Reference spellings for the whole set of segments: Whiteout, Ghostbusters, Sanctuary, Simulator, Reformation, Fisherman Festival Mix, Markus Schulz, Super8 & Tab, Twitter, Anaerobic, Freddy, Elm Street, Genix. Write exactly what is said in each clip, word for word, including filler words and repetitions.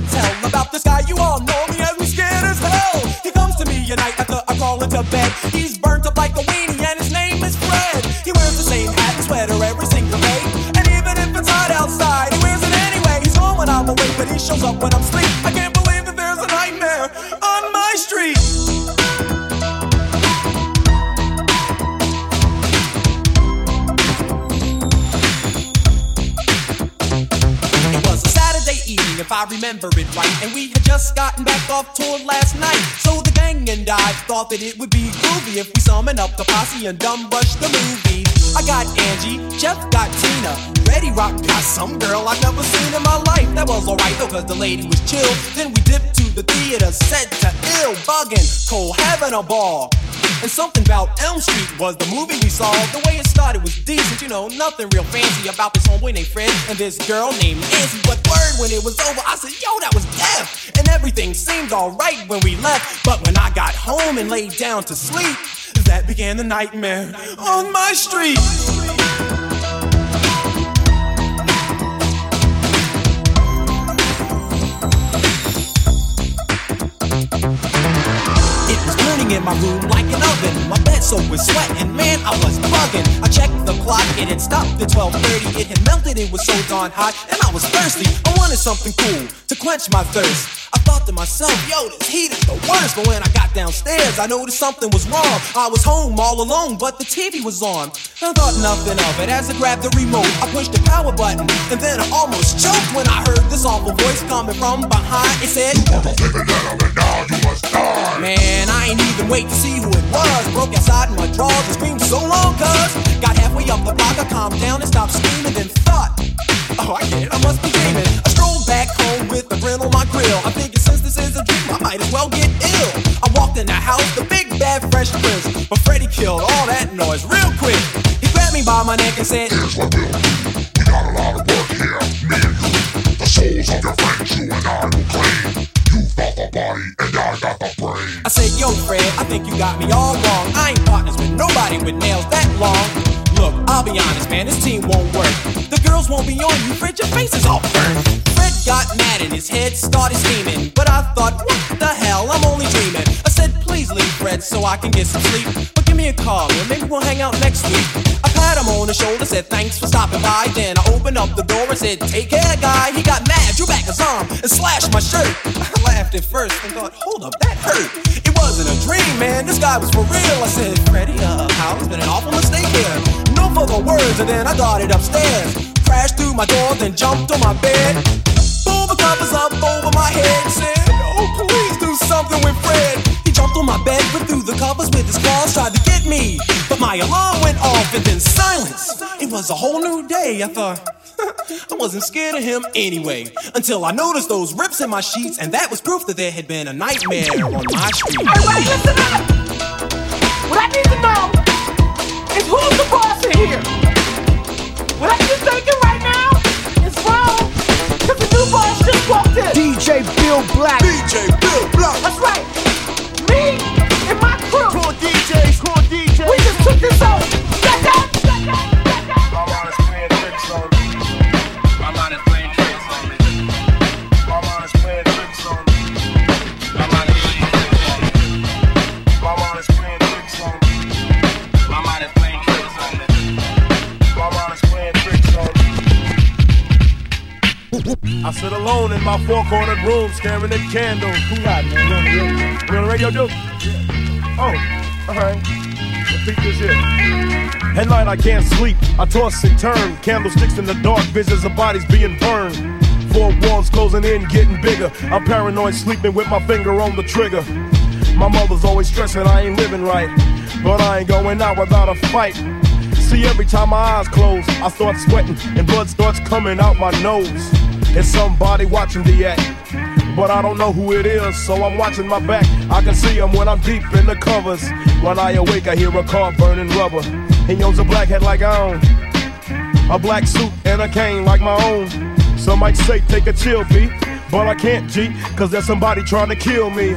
to tell about this guy you all know me as me scared as hell. He comes to me at night after I crawl into bed. He's burnt up like a weenie and his name is Fred. He wears the same hat and sweater every single day, and even if it's hot outside, he wears it anyway. He's home when I'm awake, but he shows up when I'm asleep. I can't believe that there's a nightmare on my street. If I remember it right, and we had just gotten back off tour last night, so the gang and I thought that it would be groovy if we summoned up the posse and dumb rush the movie. I got Angie, Jeff got Tina, Reddy Rock got some girl I've never seen in my life. That was alright though, cause the lady was chill. Then we dipped to the theater, set to ill, bugging, Cole having a ball. And something about Elm Street was the movie we saw. The way it started was decent, you know, nothing real fancy about this homeboy named Fred and this girl named Nancy. But word, when it was over, I said, yo, that was death. And everything seemed alright when we left, but when I got home and laid down to sleep, that began the nightmare on my street. In my room like an oven, my bed soaked with sweat, and man, I was bugging. I checked the clock, it had stopped at twelve thirty. It had melted, it was so darn hot, and I was thirsty. I wanted something cool to quench my thirst. I thought to myself, yo, this heat is the worst. But when I got downstairs, I noticed something was wrong. I was home all alone, but the T V was on. I thought nothing of it. As I grabbed the remote, I pushed the power button, and then I almost choked when I heard this awful voice coming from behind. It said, "You're the living hell, and now you must die." Man, I ain't even wait to see who it was. Broke outside in my drawers and screamed so long, cuz got halfway up the block, I calmed down and stopped screaming. Then thought, oh, I get it, I must be dreaming. I strolled back home with a grin on my grill. I figured since this is a dream, I might as well get ill. I walked in the house, the big bad Fresh Prince, but Freddy killed all that noise real quick. He grabbed me by my neck and said, "Here's what we'll do. We got a lot of work here, me and you. The souls of your friends, you and I will claim. You got the body and I got the brain." I said, "Yo, Fred, I think you got me all wrong. I ain't partners with nobody with nails that long. Look, I'll be honest, man, this team won't work. The girls won't be on you, Fred, your face is all burnt." Fred got mad and his head started steaming, but I thought, what the hell, I'm only dreaming. I said, "Please leave, Fred, so I can get some sleep. But give me a call and maybe we'll hang out next week." I pat him on the shoulder, said, "Thanks for stopping by." Then I opened up the door and said, "Take care, guy." He got mad, drew back his arm, and slashed my shirt. I laughed at first and thought, hold up, that hurt. It wasn't a dream, man, this guy was for real. I said, "Freddy, uh, how it's been an awful mistake here." No further words, and then I darted upstairs, crashed through my door, then jumped on my bed. Pulled the covers up over my head and said, "Oh, please do something with Fred." He jumped on my bed, but through the covers with his claws, tried to get me. But my alarm went off and then silence. It was a whole new day. I thought, I wasn't scared of him anyway, until I noticed those rips in my sheets, and that was proof that there had been a nightmare on my street. Everybody listen up! What I need to know is who's the boss in here. What I keep thinking right now is wrong, because the new boss just walked in. D J Bill Black. D J Bill Black. That's right. Me and my crew. Cool D Js, cool D Js. We just took this out. Check out, check out. I sit alone in my four-cornered room, staring at candles. Who hot, man? You on the radio, dude? Yeah. Oh, all right. Repeat this here. At night I can't sleep. I toss and turn. Candlesticks in the dark, visions of bodies being burned. Four walls closing in, getting bigger. I'm paranoid, sleeping with my finger on the trigger. My mother's always stressing I ain't living right, but I ain't going out without a fight. See, every time my eyes close, I start sweating, and blood starts coming out my nose. It's somebody watching the act, but I don't know who it is, so I'm watching my back. I can see him when I'm deep in the covers. When I awake, I hear a car burning rubber. He owns a black hat like I own, a black suit and a cane like my own. Some might say take a chill, B, but I can't, G, cause there's somebody trying to kill me.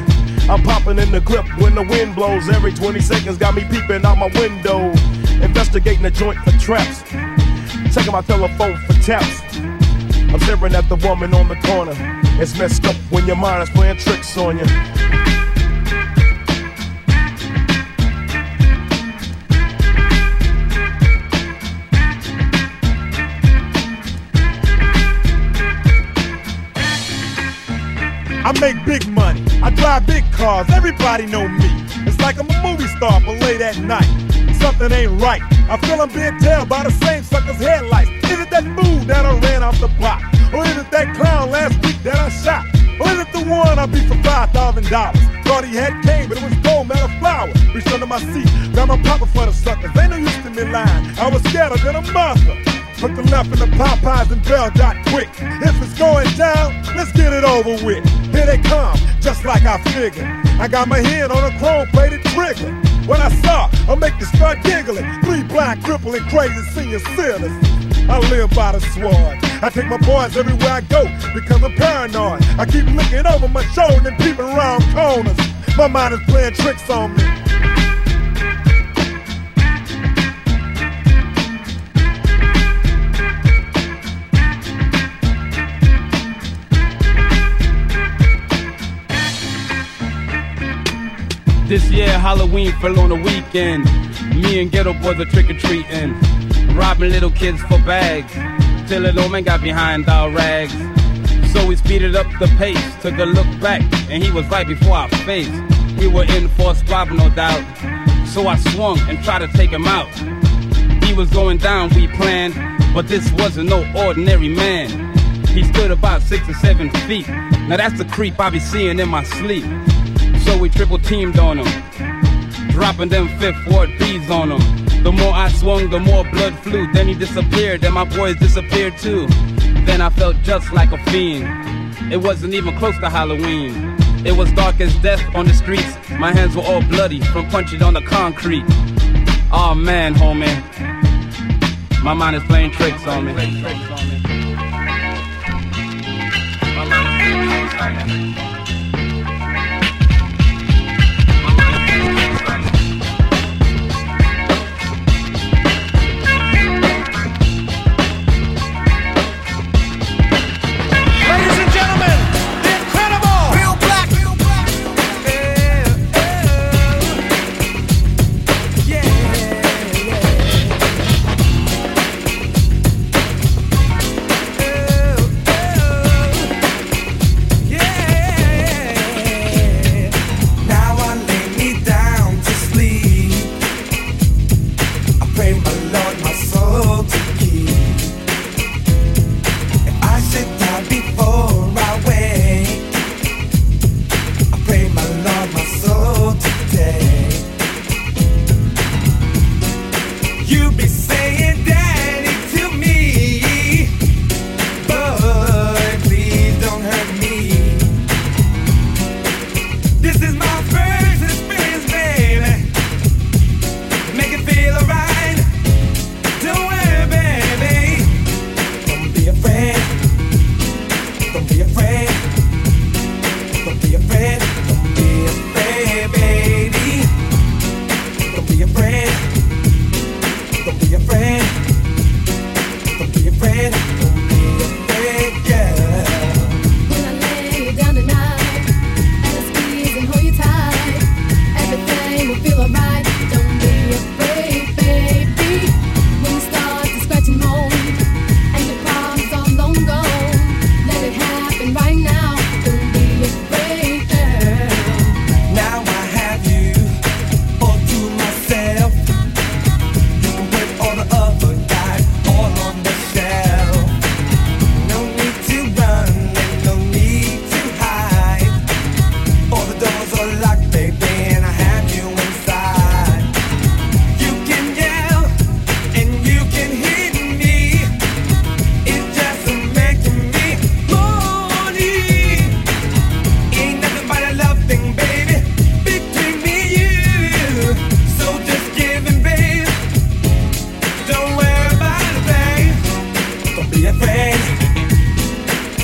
I'm popping in the clip when the wind blows. Every twenty seconds got me peeping out my window, investigating the joint for traps, checking my telephone for taps. I'm staring at the woman on the corner. It's messed up when your mind is playing tricks on you. I make big money, I drive big cars, everybody know me. It's like I'm a movie star, but late at night, something ain't right. I feel I'm being tailed by the same sucker's headlights. Is it that move that I ran off the block? Or is it that clown last week that I shot? Or is it the one I beat for five thousand dollars? Thought he had cane, but it was gold, metal flower. Reached under my seat, got my papa for the suckers. Ain't no use to me lying, I was scared than a monster. Put the left in the Popeyes and Bell dot quick. If it's going down, let's get it over with. Here they come, just like I figured. I got my hand on a chrome-plated trigger. What I saw, I'll make you start giggling. Three blind, crippling, crazy senior sinners. I live by the sword. I take my boys everywhere I go, because I'm paranoid. I keep looking over my shoulder and peeping around corners. My mind is playing tricks on me. This year, Halloween fell on a weekend. Me and Ghetto Boys are trick-or-treating, robbing little kids for bags, till it all man got behind our rags. So we speeded up the pace, took a look back, and he was right before our face. We were in for a squab, no doubt, so I swung and tried to take him out. He was going down, we planned, but this wasn't no ordinary man. He stood about six or seven feet. Now that's the creep I be seeing in my sleep. So we triple teamed on him, dropping them fifth ward beads on him. The more I swung, the more blood flew. Then he disappeared, then my boys disappeared too. Then I felt just like a fiend. It wasn't even close to Halloween. It was dark as death on the streets. My hands were all bloody from punching on the concrete. Aw, man, homie, my mind is playing tricks on me. My mind is playing tricks on me.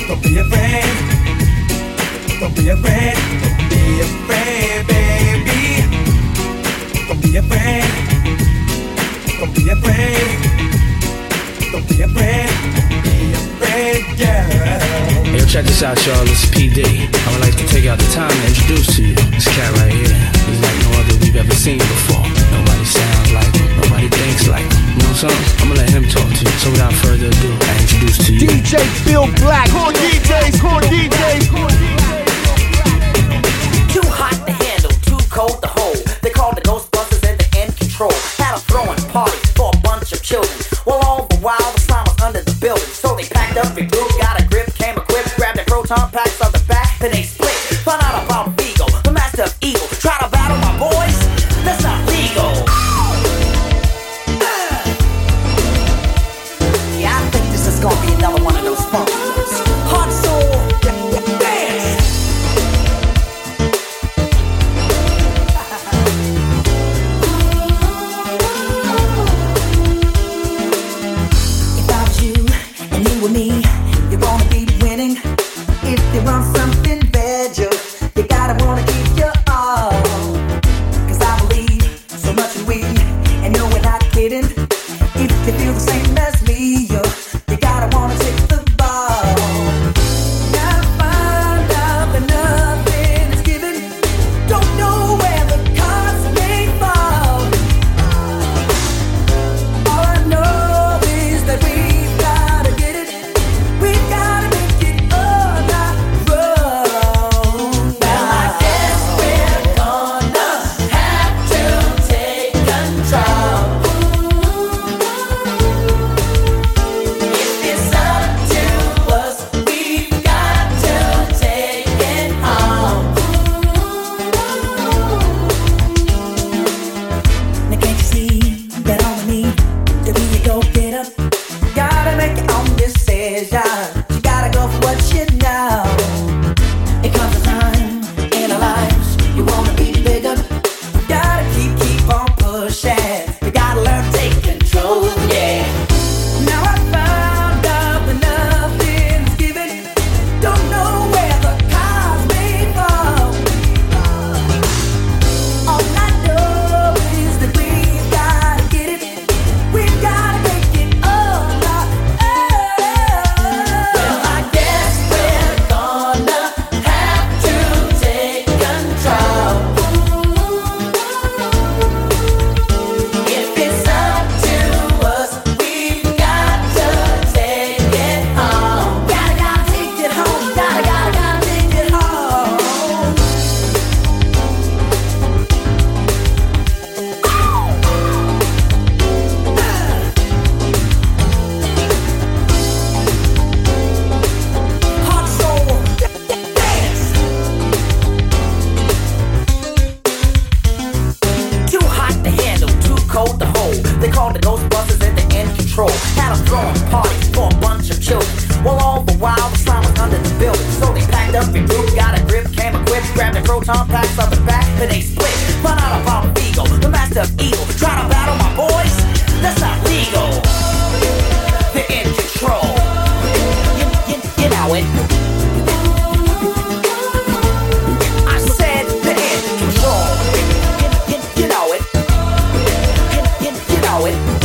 Don't be afraid, don't be afraid, don't be afraid. Hey, yeah. Hey, check this out, y'all. This is P D. I would like to take out the time to introduce to you this cat right here. He's like no other we've ever seen before. Nobody sounds like him. Nobody thinks like him. You know something? I'm gonna let him talk to you. So without further ado, I introduce to you D J Bill Black. Cool D Js, cool D Js, cool D Js. Too hot to handle, too cold to hold. They call the Ghostbusters and the end control. Had a throwing party for a bunch of children. Well, all the while the slime was under the building, so they packed up and grew. Tom packs on the back, then they split. Find out about Vigo, the master of evil. Try to battle my boys? That's not legal. Yeah, I think this is gonna be another one of those fun ones. Hot soul dance. If I was you and you were me, you're gonna be winning. If you want something bad, you, you gotta wanna give your all. Cause I believe so much in we, and no, we're not kidding. If you feel the same as me, you, you gotta wanna take the ball. Gotta find out that nothing is given. Don't know where the cards may fall. All I know is that we gotta get it. We gotta get it. Tom packs on the back, then they split. Run out of our ego, the master of evil. Try to battle my boys? That's not legal. They're in control. You, you, you know it. I said they're in control. You, you, you know it. You, you, you know it.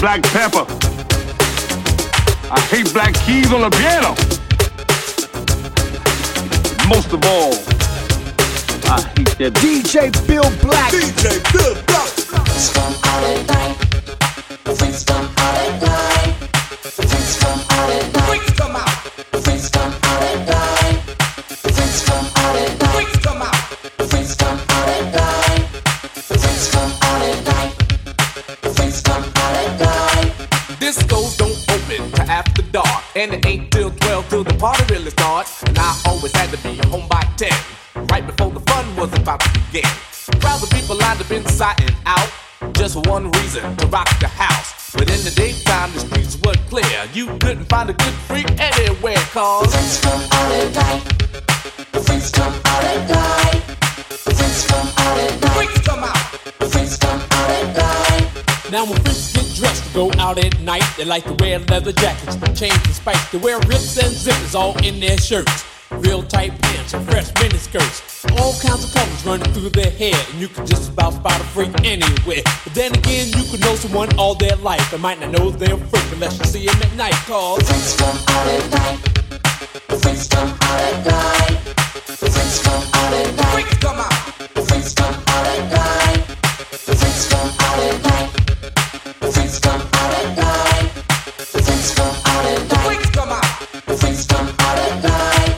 Black pepper. I hate black keys on the piano. Most of all, I hate that D J Bill Black. D J Bill Black. Friends from out of night. Friends from out of night. Friends from out of night. Friends come out. Friends from out of night. Friends from out of night. Friends come out. Friends from out of night. Friends from out of night. Friends from out of night. Let's go. and it ain't till twelve till the party really starts. And I always had to be home by ten, right before the fun was about to begin. Crowds of people lined up inside and out, just for one reason, to rock the house. But in the daytime the streets were clear, you couldn't find a good freak anywhere. Cause the freaks come out at night, the freaks come out at night, the freaks come out at night, the freaks come out, the freaks come out at night. Now when freaks get dressed to go out at night, they like to wear leather jackets with chains and spikes. They wear rips and zippers all in their shirts, real tight pants and fresh mini skirts, all kinds of colors running through their hair, and you could just about spot a freak anywhere. But then again, you could know someone all their life that might not know they're a freak unless you see them at night. Cause the freaks come out at night, the freaks come out at night, the freaks come out at night, the freaks come out, the freaks come out at night, the freaks come out at night, the freaks come out at night, the freaks come out at night, the freaks come out, the freaks come out at night.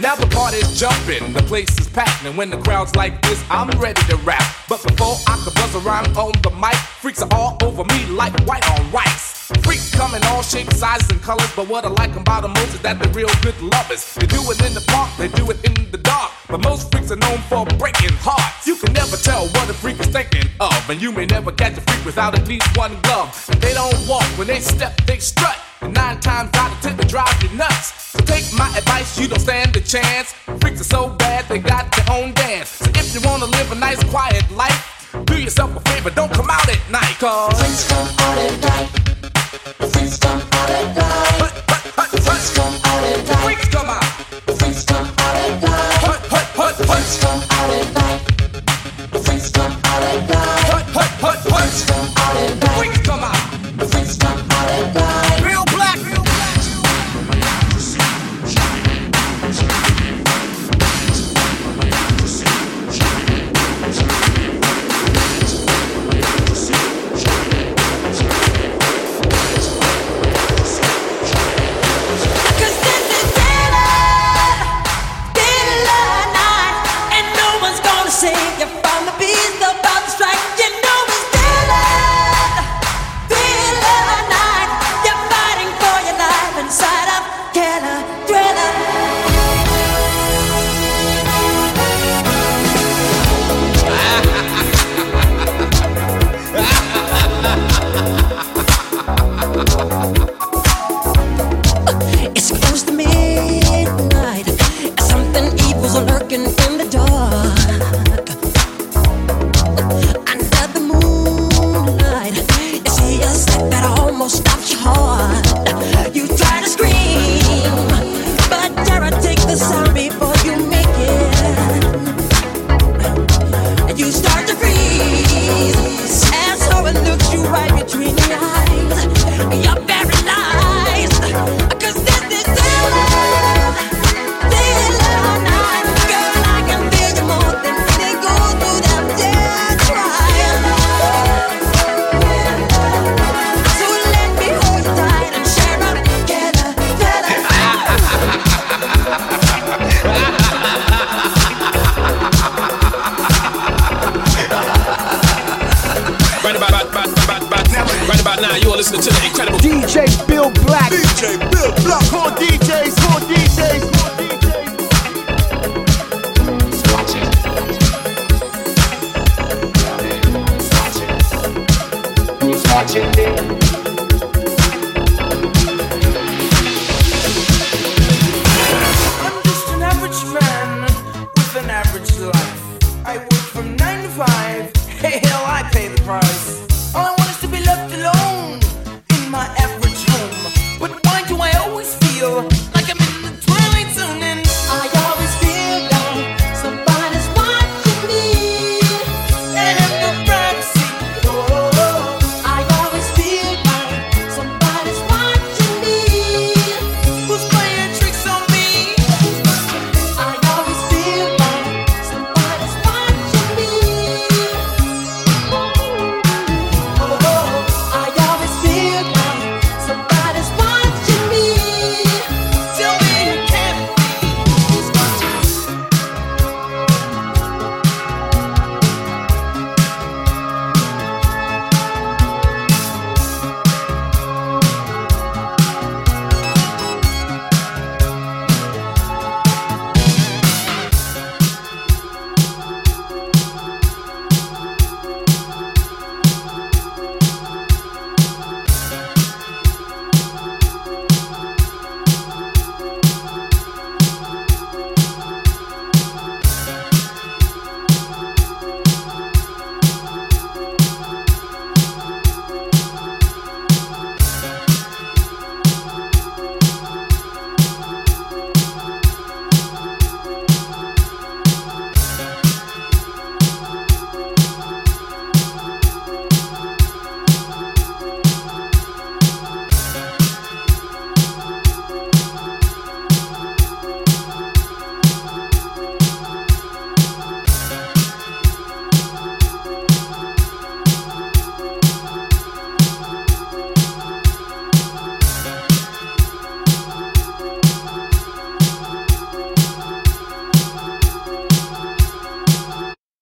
Now the party's jumping, the place is packed, and when the crowd's like this, I'm ready to rap. But before I could buzz around on the mic, freaks are all over me like white on rice. Freaks come in all shapes, sizes, and colors, but what I like about them most is that they're real good lovers. They do it in the park, they do it in the dark, but most freaks are known for breaking hearts. You can never tell what a freak is thinking of, and you may never catch a freak without at least one glove. They don't walk, when they step, they strut, and nine times out of ten they drive you nuts. So take my advice, you don't stand a chance. Freaks are so bad, they got their own dance. So if you wanna live a nice, quiet life, do yourself a favor, don't come out at night. Cause the freaks come out at night, the freaks come out at night, the freaks come out at night, the freaks come out, the freaks come out at night, the freaks come out at night, the freaks come out at night, the freaks come out at night, the freaks come out, the freaks come out at night. Bill Black, Bill Black. Watching them.